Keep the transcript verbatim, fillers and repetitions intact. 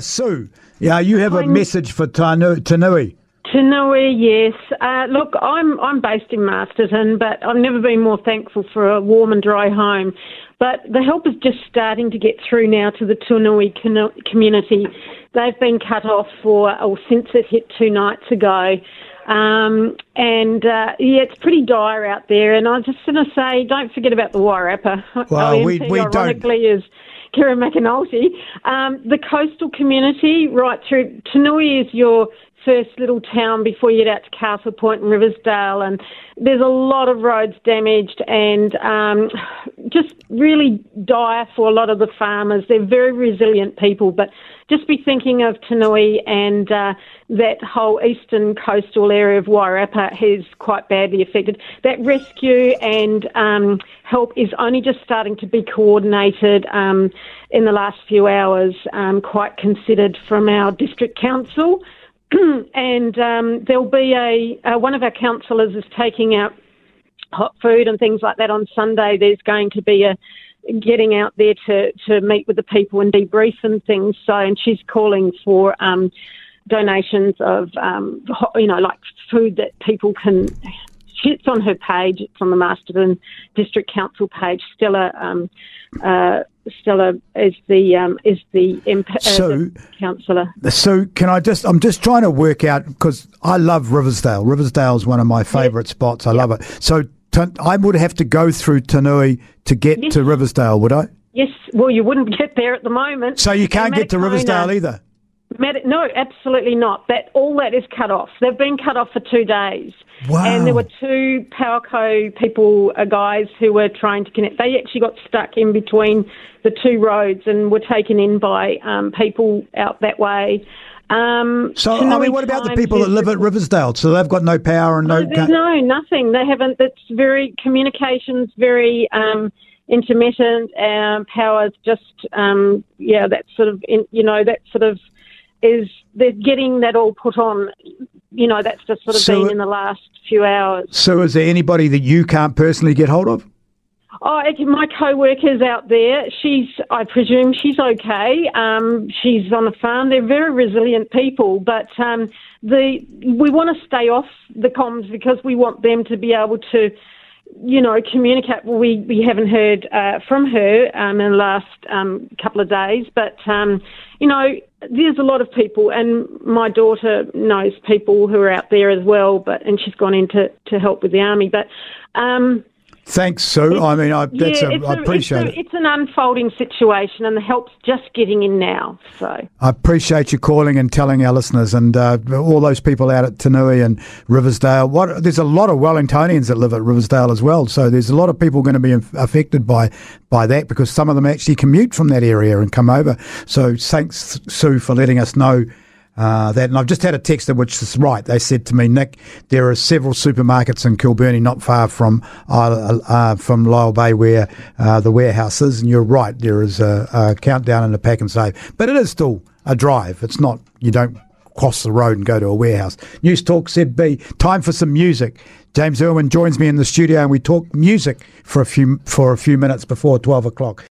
Sue, yeah, you have a I'm, message for Tinui. Tinui, yes. Uh, look, I'm I'm based in Masterton, but I've never been more thankful for a warm and dry home. But the help is just starting to get through now to the Tinui community. They've been cut off for, or since it hit two nights ago. Um, and, uh, yeah, it's pretty dire out there. And I was just going to say, don't forget about the Wairarapa. Well, we, we ironically don't. Is Kira McAnulty. Um, the coastal community right through, Tinui is your first little town before you get out to Castle Point and Riversdale, and there's a lot of roads damaged and um, just really dire for a lot of the farmers. They're very resilient people, but just be thinking of Tinui and uh, that whole eastern coastal area of Wairarapa is quite badly affected. That rescue and um, help is only just starting to be coordinated um, in the last few hours, um, quite considered from our district council. And um, there'll be a, uh, one of our councillors is taking out hot food and things like that on Sunday. There's going to be a getting out there to, to meet with the people and debrief and things. So, and she's calling for um, donations of, um, you know, like food that people can, it's on her page, it's on the Masterton District Council page. Stella, um, uh, Stella is the um, is the, imp- so, uh, the councillor. So can I just? I'm just trying to work out because I love Riversdale. Riversdale is one of my favourite yes. spots. I yep. love it. So t- I would have to go through Tinui to get yes. to Riversdale, would I? Yes. Well, you wouldn't get there at the moment. So you can't get to Riversdale either. Mad- no, absolutely not. That all that is cut off. They've been cut off for two days. Wow. And there were two PowerCo people, uh, guys, who were trying to connect. They actually got stuck in between the two roads and were taken in by um, people out that way. Um, so, I mean, what about the people that live at Riversdale? So they've got no power and no... No, no nothing. They haven't... It's very... Communications, very... Um, intermittent, um, power's just... Um, yeah, that sort of... In, you know, that sort of... is they're getting that all put on, you know, that's just sort of so, been in the last few hours. So is there anybody that you can't personally get hold of? Oh, my co-worker's out there. She's, I presume she's okay. Um, she's on a farm. They're very resilient people, but um, the we want to stay off the comms because we want them to be able to, you know, communicate. Well, we, we haven't heard uh, from her um, in the last um, couple of days, but, um, you know, there's a lot of people, and my daughter knows people who are out there as well, but and she's gone in to, to help with the army. But um, Thanks, Sue. I mean, I, that's yeah, a, I appreciate a, it's a, it. It's an unfolding situation, and the help's just getting in now. So I appreciate you calling and telling our listeners and uh, all those people out at Tinui and Riversdale. What, there's a lot of Wellingtonians that live at Riversdale as well, so there's a lot of people going to be affected by by that because some of them actually commute from that area and come over. So thanks, Sue, for letting us know uh, that. And I've just had a text which is right. They said to me, Nick, there are several supermarkets in Kilburnie not far from uh, uh, from Lyle Bay where uh, the warehouse is. And you're right, there is a, a countdown and a pack and save. But it is still a drive. It's not, you don't cross the road and go to a warehouse. Newstalk Z B, time for some music. James Irwin joins me in the studio and we talk music for a few for a few minutes before twelve o'clock.